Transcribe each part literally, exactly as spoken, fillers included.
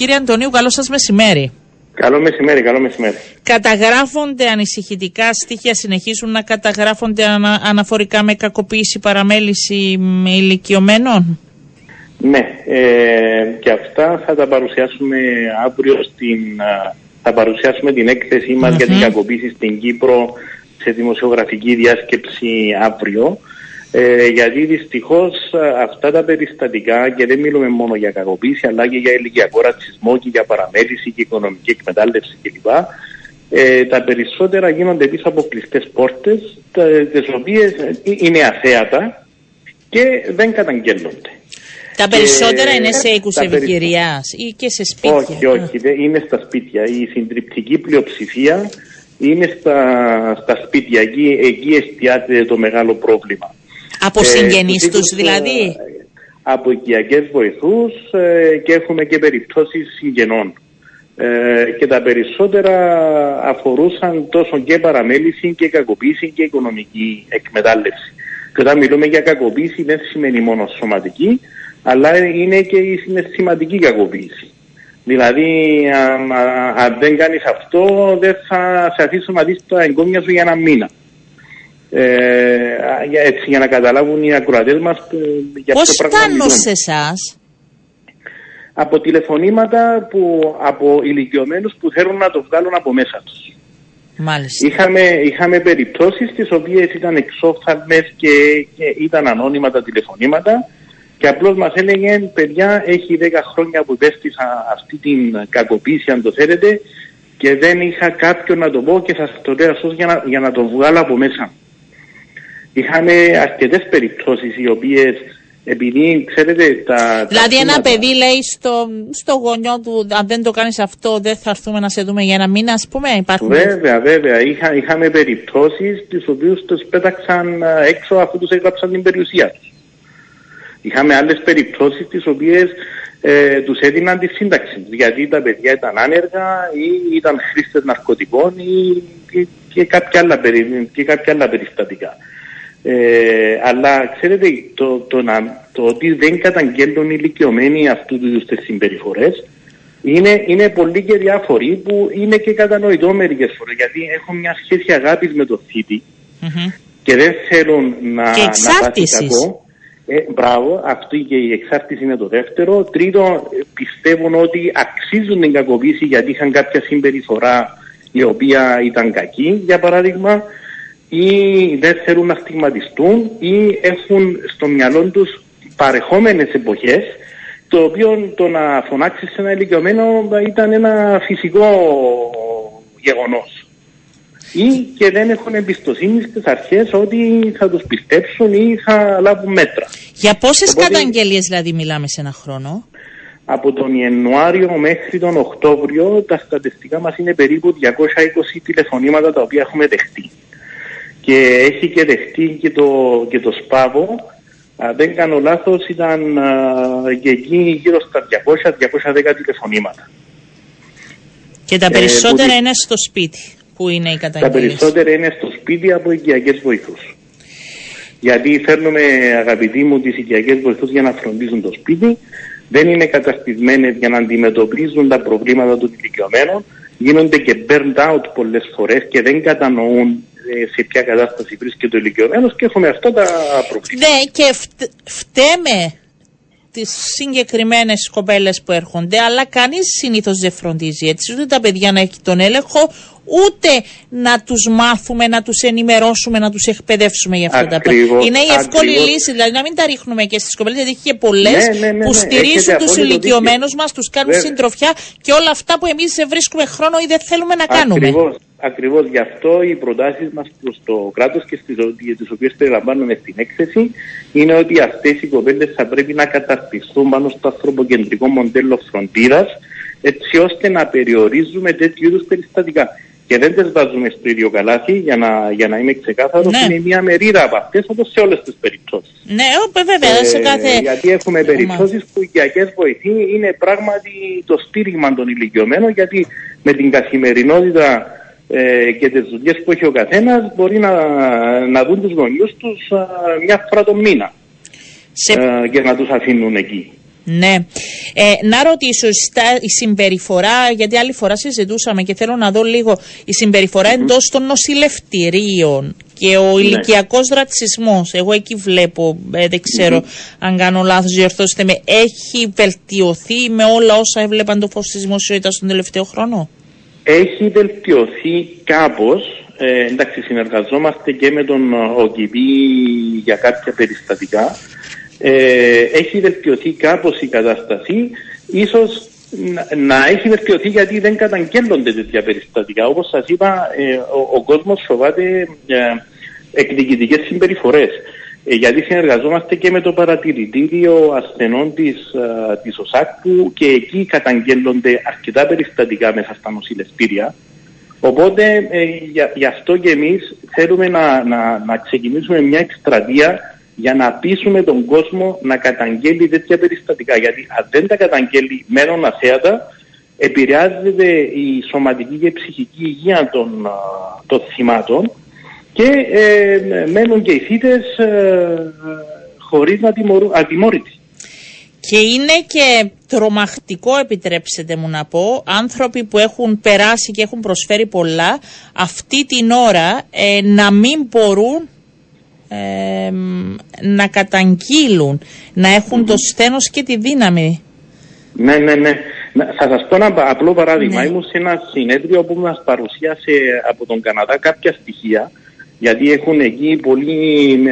Κύριε Αντωνίου, καλό σας μεσημέρι. Καλό μεσημέρι, καλό μεσημέρι. Καταγράφονται ανησυχητικά στοιχεία, συνεχίζουν να καταγράφονται ανα, αναφορικά με κακοποίηση, παραμέληση με ηλικιωμένων. Ναι, ε, και αυτά θα τα παρουσιάσουμε αύριο, στην, θα παρουσιάσουμε την έκθεσή μας mm-hmm. για την κακοποίηση στην Κύπρο σε δημοσιογραφική διάσκεψη αύριο. Ε, γιατί δυστυχώς αυτά τα περιστατικά, και δεν μιλούμε μόνο για κακοποίηση αλλά και για ηλικιακό ρατσισμό και για παραμέληση και οικονομική εκμετάλλευση κλπ. Ε, τα περισσότερα γίνονται πίσω από κλειστές πόρτες, τις οποίες είναι αθέατα και δεν καταγγέλλονται. Τα περισσότερα και είναι σε οίκους ευκαιρίας ή και σε σπίτια? Όχι, όχι, δεν είναι στα σπίτια. Η συντριπτική πλειοψηφία είναι στα, στα σπίτια. Εκεί, εκεί εστιάται το μεγάλο πρόβλημα. Από συγγενείς ε, τους δηλαδή? Από οικιακές βοηθούς ε, και έχουμε και περιπτώσεις συγγενών. Ε, και τα περισσότερα αφορούσαν τόσο και παραμέληση και κακοποίηση και οικονομική εκμετάλλευση. Και όταν μιλούμε για κακοποίηση δεν σημαίνει μόνο σωματική, αλλά είναι και η συναισθηματική κακοποίηση. Δηλαδή, αν δεν κάνεις αυτό, δεν θα σε αφήσουμε να δεις τα εγκόμια σου για ένα μήνα. Ε, έτσι, για να καταλάβουν οι ακροατές μας για πώς ποιο πράγμα μιλούν. Σε εσάς? Από τηλεφωνήματα που, από ηλικιωμένους που θέλουν να το βγάλουν από μέσα τους. Μάλιστα. Είχαμε, είχαμε περιπτώσεις τις οποίες ήταν εξόφθαλμες και, και ήταν ανώνυμα τα τηλεφωνήματα και απλώς μας έλεγε, παιδιά, έχει δέκα χρόνια που υπέστησα αυτή την κακοποίηση, αν το θέλετε, και δεν είχα κάποιον να το πω και σας το λέω σας για, για να το βγάλω από μέσα. Είχαμε αρκετές περιπτώσεις οι οποίες, επειδή ξέρετε τα... Δηλαδή τα ένα σήματα... παιδί λέει στο, στο γονιό του, αν δεν το κάνεις αυτό δεν θα έρθουμε να σε δούμε για ένα μήνα, ας πούμε, υπάρχουν... Βέβαια, βέβαια. Είχα, είχαμε περιπτώσεις τις οποίες τους πέταξαν έξω αφού τους έγραψαν την περιουσία τους. Είχαμε άλλες περιπτώσεις τις οποίες ε, τους έδιναν τη σύνταξη, γιατί τα παιδιά ήταν άνεργα ή ήταν χρήστες ναρκωτικών ή και, και, κάποια, άλλα περι, και κάποια άλλα περιστατικά. Ε, αλλά ξέρετε, το, το, να, το ότι δεν καταγγέλνουν οι ηλικιωμένοι αυτού του είδους τις συμπεριφορές είναι, είναι πολλοί και διάφοροι, που είναι και κατανοητό μερικές φορές, γιατί έχουν μια σχέση αγάπης με το θήτη mm-hmm. και δεν θέλουν να, και εξάρτησης. Να πάθει κακό. Ε, μπράβο, αυτή και η εξάρτηση είναι το δεύτερο. Τρίτο, πιστεύουν ότι αξίζουν την κακοποίηση γιατί είχαν κάποια συμπεριφορά η οποία ήταν κακή, για παράδειγμα, ή δεν θέλουν να στιγματιστούν ή έχουν στο μυαλό τους παρεχόμενες εποχές, το οποίο το να φωνάξεις σε ένα ηλικιωμένο ήταν ένα φυσικό γεγονός. Ή και δεν έχουν εμπιστοσύνη στις αρχές ότι θα τους πιστέψουν ή θα λάβουν μέτρα. Για πόσες Οπότε, καταγγελίες δηλαδή μιλάμε σε ένα χρόνο? Από τον Ιανουάριο μέχρι τον Οκτώβριο τα στατιστικά μας είναι περίπου διακόσια είκοσι τηλεφωνήματα τα οποία έχουμε δεχτεί. Και έχει και δεχτεί και το, και το ΣΠΑΒ, αν δεν κάνω λάθος, ήταν α, και εκεί γύρω στα διακόσια με διακόσια δέκα τηλεφωνήματα. Και τα περισσότερα ε, που, είναι στο σπίτι που είναι οι καταγγελίες. Τα περισσότερα είναι στο σπίτι από οικιακές βοηθούς. Γιατί φέρνουμε, αγαπητοί μου, τις οικιακές βοηθούς για να φροντίζουν το σπίτι, δεν είναι καταστημένες για να αντιμετωπίζουν τα προβλήματα των ηλικιωμένων, γίνονται και burned out πολλές φορές και δεν κατανοούν σε ποια κατάσταση βρίσκεται ο ηλικιωμένος και έχουμε αυτά τα προβλήματα. Ναι, και φ, φταίμε τις συγκεκριμένες κοπέλες που έρχονται, αλλά κανείς συνήθως δεν φροντίζει έτσι, ούτε τα παιδιά να έχει τον έλεγχο, ούτε να τους μάθουμε, να τους ενημερώσουμε, να τους εκπαιδεύσουμε για αυτά ακριβώς, τα πράγματα. Είναι η εύκολη ακριβώς. λύση, δηλαδή να μην τα ρίχνουμε και στις κοπέλες, γιατί έχει και πολλές ναι, ναι, ναι, που ναι, στηρίζουν τους ηλικιωμένους μας, τους κάνουν Βέβαια. συντροφιά και όλα αυτά που εμείς δεν βρίσκουμε χρόνο ή δεν θέλουμε να κάνουμε. Ακριβώς. Ακριβώς γι' αυτό οι προτάσεις μας προς το κράτος και τις οποίες περιλαμβάνουμε στην έκθεση είναι ότι αυτές οι κοπέλες θα πρέπει να καταρτιστούν πάνω στο ανθρωποκεντρικό μοντέλο φροντίδας, έτσι ώστε να περιορίζουμε τέτοιου είδους περιστατικά. Και δεν τις βάζουμε στο ίδιο καλάθι, για να, για να είμαι ξεκάθαρο, ναι. είναι μια μερίδα από αυτές, όπως σε όλες τις περιπτώσεις. Ναι, όπε, βέβαια, ε, σε κάθε... Γιατί έχουμε Είμα. περιπτώσεις που οι οικιακές βοηθοί είναι πράγματι το στήριγμα των ηλικιωμένων, γιατί με την καθημερινότητα και τις δουλειές που έχει ο καθένας μπορεί να, να δουν τους γονιούς τους μια φορά τον μήνα σε... και να τους αφήνουν εκεί. Ναι. Ε, να ρωτήσω, η συμπεριφορά, γιατί άλλη φορά συζητούσαμε και θέλω να δω λίγο, η συμπεριφορά mm-hmm. εντός των νοσηλευτηρίων και ο ηλικιακός ναι. ρατσισμός. Εγώ εκεί βλέπω, ε, δεν ξέρω mm-hmm. αν κάνω λάθος, διορθώστε με, έχει βελτιωθεί με όλα όσα έβλεπαν το φως της δημοσιότητας τον τελευταίο χρόνο? Έχει βελτιωθεί κάπως. Ε, εντάξει, συνεργαζόμαστε και με τον ΟΚΙΒΗ για κάποια περιστατικά. Ε, έχει βελτιωθεί κάπως η κατάσταση, ίσως να, να έχει βελτιωθεί γιατί δεν καταγγέλλονται τέτοια περιστατικά. Όπως σας είπα, ε, ο, ο κόσμος φοβάται ε, εκδικητικές συμπεριφορές. Ε, γιατί συνεργαζόμαστε και με το παρατηρητήριο ασθενών της, ε, της ΟΣΑΚΟΥ και εκεί καταγγέλλονται αρκετά περιστατικά μέσα στα νοσηλευτήρια. Οπότε ε, γι' αυτό και εμείς θέλουμε να, να, να ξεκινήσουμε μια εκστρατεία για να πείσουμε τον κόσμο να καταγγέλει τέτοια περιστατικά. Γιατί αν δεν τα καταγγέλει μένουν αθέατα, επηρεάζεται η σωματική και ψυχική υγεία των, των θυμάτων και ε, μένουν και οι θύτες ε, χωρίς ατιμόρυτοι. Και είναι και τρομακτικό, επιτρέψετε μου να πω, άνθρωποι που έχουν περάσει και έχουν προσφέρει πολλά, αυτή την ώρα ε, να μην μπορούν ε, να καταγγείλουν, να έχουν mm-hmm. το σθένος και τη δύναμη. Ναι, ναι, ναι. Θα σας πω ένα απλό παράδειγμα. Ναι. Ήμουν σε ένα συνέδριο που μας παρουσίασε από τον Καναδά κάποια στοιχεία, γιατί έχουν εκεί πολύ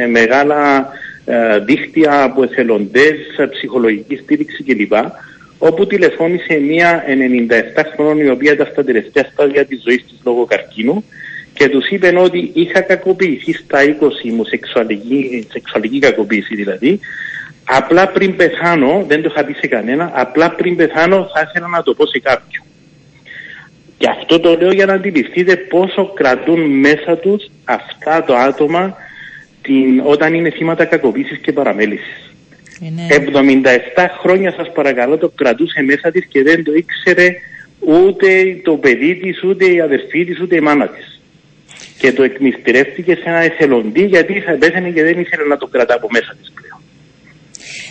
μεγάλα δίκτυα από εθελοντές, ψυχολογική στήριξη κλπ. Όπου τηλεφώνησε μία ενενήντα επτά χρονών η οποία ήταν στα τελευταία στάδια της ζωής της λόγω καρκίνου και τους είπαν ότι είχα κακοποιηθεί στα είκοσι μου, σεξουαλική, σεξουαλική κακοποίηση δηλαδή. Απλά πριν πεθάνω, δεν το είχα πει σε κανένα, απλά πριν πεθάνω θα ήθελα να το πω σε κάποιον. Και αυτό το λέω για να αντιληφθείτε πόσο κρατούν μέσα τους αυτά τα άτομα την, όταν είναι θύματα κακοποίησης και παραμέλησης. Είναι... εβδομήντα επτά χρόνια σας παρακαλώ το κρατούσε μέσα της και δεν το ήξερε ούτε το παιδί της, ούτε η αδερφή της, ούτε η μάνα της. Και το εκμυστηρεύτηκε σε ένα εθελοντή γιατί θα πέθανε και δεν ήθελε να το κρατά από μέσα της πλέον.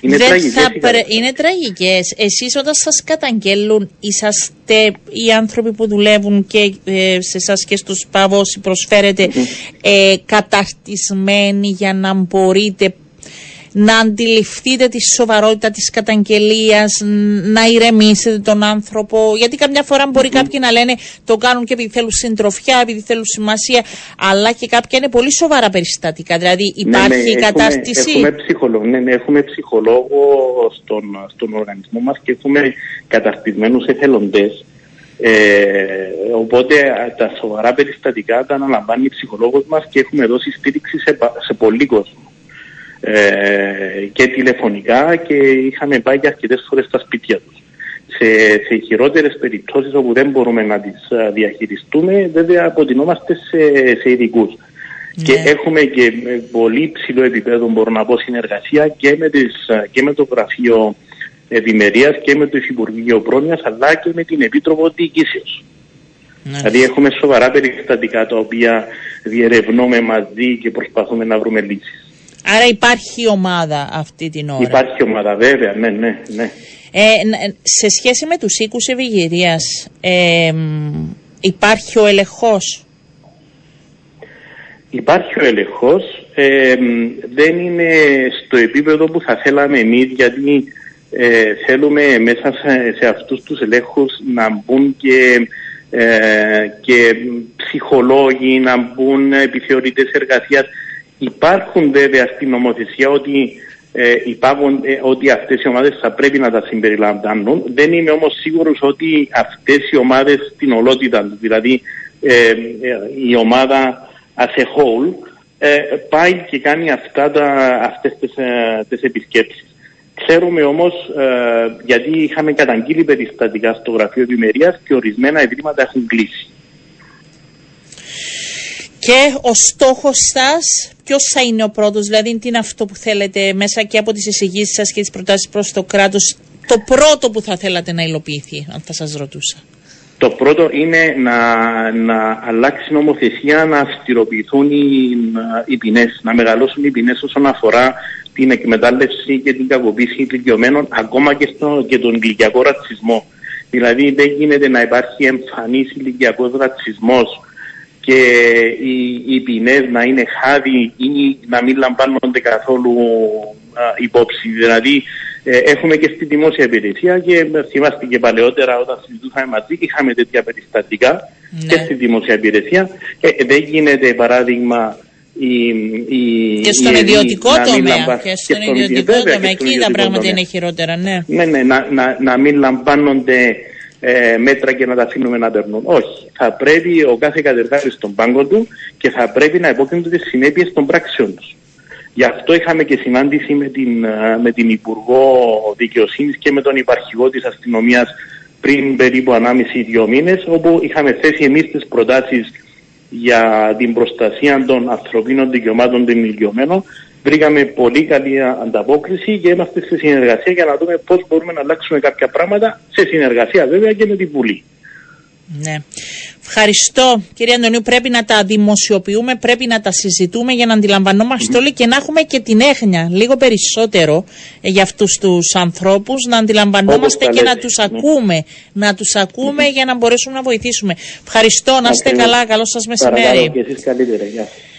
Είναι δεν τραγικές. Θα πρε... Είναι τραγικές. Εσείς όταν σας καταγγέλουν, είσαστε οι άνθρωποι που δουλεύουν και ε, σε εσάς και στους ΣΠΑΒ όσοι προσφέρετε mm-hmm. ε, καταρτισμένοι για να μπορείτε να αντιληφθείτε τη σοβαρότητα της καταγγελίας, να ηρεμήσετε τον άνθρωπο? Γιατί καμιά φορά μπορεί mm-hmm. κάποιοι να λένε το κάνουν και επειδή θέλουν συντροφιά, επειδή θέλουν σημασία, αλλά και κάποια είναι πολύ σοβαρά περιστατικά. Δηλαδή υπάρχει ναι, ναι, κατάρτιση. Έχουμε, έχουμε, ψυχολόγο, ναι, ναι, έχουμε ψυχολόγο στον, στον οργανισμό μας και έχουμε καταρτισμένους εθελοντές. Ε, οπότε τα σοβαρά περιστατικά τα αναλαμβάνει η ψυχολόγος μας και έχουμε δώσει στήριξη σε, σε πολύ κόσμο. Ε, και τηλεφωνικά και είχαμε πάει και αρκετές φορές στα σπίτια τους. Σε, σε χειρότερες περιπτώσεις όπου δεν μπορούμε να τις διαχειριστούμε, βέβαια αποτινόμαστε σε, σε ειδικούς. Ναι. Και έχουμε και πολύ ψηλό επίπεδο, μπορώ να πω, συνεργασία και με, τις, και με το Γραφείο Ευημερίας και με το Υφυπουργείο Πρόνοιας, αλλά και με την Επίτροπο Διοικήσεως. Ναι. Δηλαδή έχουμε σοβαρά περιστατικά τα οποία διερευνούμε μαζί και προσπαθούμε να βρούμε λύσεις. Άρα υπάρχει ομάδα αυτή την ώρα. Υπάρχει ομάδα βέβαια, ναι, ναι, ναι. Ε, σε σχέση με τους οίκους ευηγυρίας, ε, υπάρχει ο ελεγχός? Υπάρχει ο ελεγχός, ε, δεν είναι στο επίπεδο που θα θέλαμε εμείς, γιατί ε, θέλουμε μέσα σε, σε αυτούς τους ελέγχους να μπουν και... Ε, και ψυχολόγοι, να μπουν επιθεωρητές εργασίας. Υπάρχουν βέβαια στην νομοθεσία ότι, ε, υπάρχουν, ε, ότι αυτές οι ομάδες θα πρέπει να τα συμπεριλαμβάνουν. Δεν είμαι όμως σίγουρος ότι αυτές οι ομάδες στην ολότητα τους, δηλαδή ε, ε, η ομάδα as a whole, ε, πάει και κάνει αυτά τα, αυτές τις, ε, τις επισκέψεις. Ξέρουμε όμως, ε, γιατί είχαμε καταγγείλει περιστατικά στο Γραφείο Ευημερίας και ορισμένα ιδρύματα έχουν κλείσει. Και ο στόχος σας, ποιος θα είναι ο πρώτος, δηλαδή τι είναι αυτό που θέλετε μέσα και από τις εισηγήσεις σας και τις προτάσεις προς το κράτος, το πρώτο που θα θέλατε να υλοποιηθεί, αν θα σας ρωτούσα? Το πρώτο είναι να, να αλλάξει νομοθεσία, να αυστηροποιηθούν οι, οι ποινές, να μεγαλώσουν οι ποινές όσον αφορά την εκμετάλλευση και την κακοποίηση ηλικιωμένων, ακόμα και, στο, και τον ηλικιακό ρατσισμό. Δηλαδή δεν γίνεται να υπάρχει εμφανής ηλικιακός ρατσισμός και οι, οι ποινές να είναι χάδι ή να μην λαμβάνονται καθόλου α, υπόψη. Δηλαδή ε, έχουμε και στη δημόσια υπηρεσία και θυμάστε και παλαιότερα όταν συζητούσαμε μαζί είχαμε τέτοια περιστατικά, ναι, και στη δημόσια υπηρεσία. Ε, δεν γίνεται παράδειγμα η, η, και στον ιδιωτικό τομέα. Και στον ιδιωτικό τομέα εκεί τα πράγματα είναι χειρότερα. Ναι, ναι, ναι να, να, να μην λαμβάνονται Ε, μέτρα και να τα αφήνουμε να περνούν. Όχι. Θα πρέπει ο κάθε κατεργάτης στον πάγκο του και θα πρέπει να υπόκεινονται τις συνέπειες των πράξεων του. Γι' αυτό είχαμε και συνάντηση με την, με την Υπουργό Δικαιοσύνης και με τον Υπαρχηγό της Αστυνομίας πριν περίπου ενάμιση με δύο μήνες, όπου είχαμε θέσει εμείς τις προτάσεις για την προστασία των ανθρωπίνων δικαιωμάτων των ηλικιωμένων. Βρήκαμε πολύ καλή ανταπόκριση και είμαστε σε συνεργασία για να δούμε πώς μπορούμε να αλλάξουμε κάποια πράγματα, σε συνεργασία βέβαια και με την Βουλή. Ναι. Ευχαριστώ. Κύριε Αντωνίου, πρέπει να τα δημοσιοποιούμε, πρέπει να τα συζητούμε για να αντιλαμβανόμαστε mm-hmm. όλοι και να έχουμε και την έγνοια λίγο περισσότερο για αυτούς τους ανθρώπους, να αντιλαμβανόμαστε και λέτε, να τους ακούμε, ναι. να τους ακούμε mm-hmm. για να μπορέσουμε να βοηθήσουμε. Ευχαριστώ, να είστε καλά, καλό σας μεσημέρι. Παρακαλώ, και εσείς καλύτερα. Γεια σας.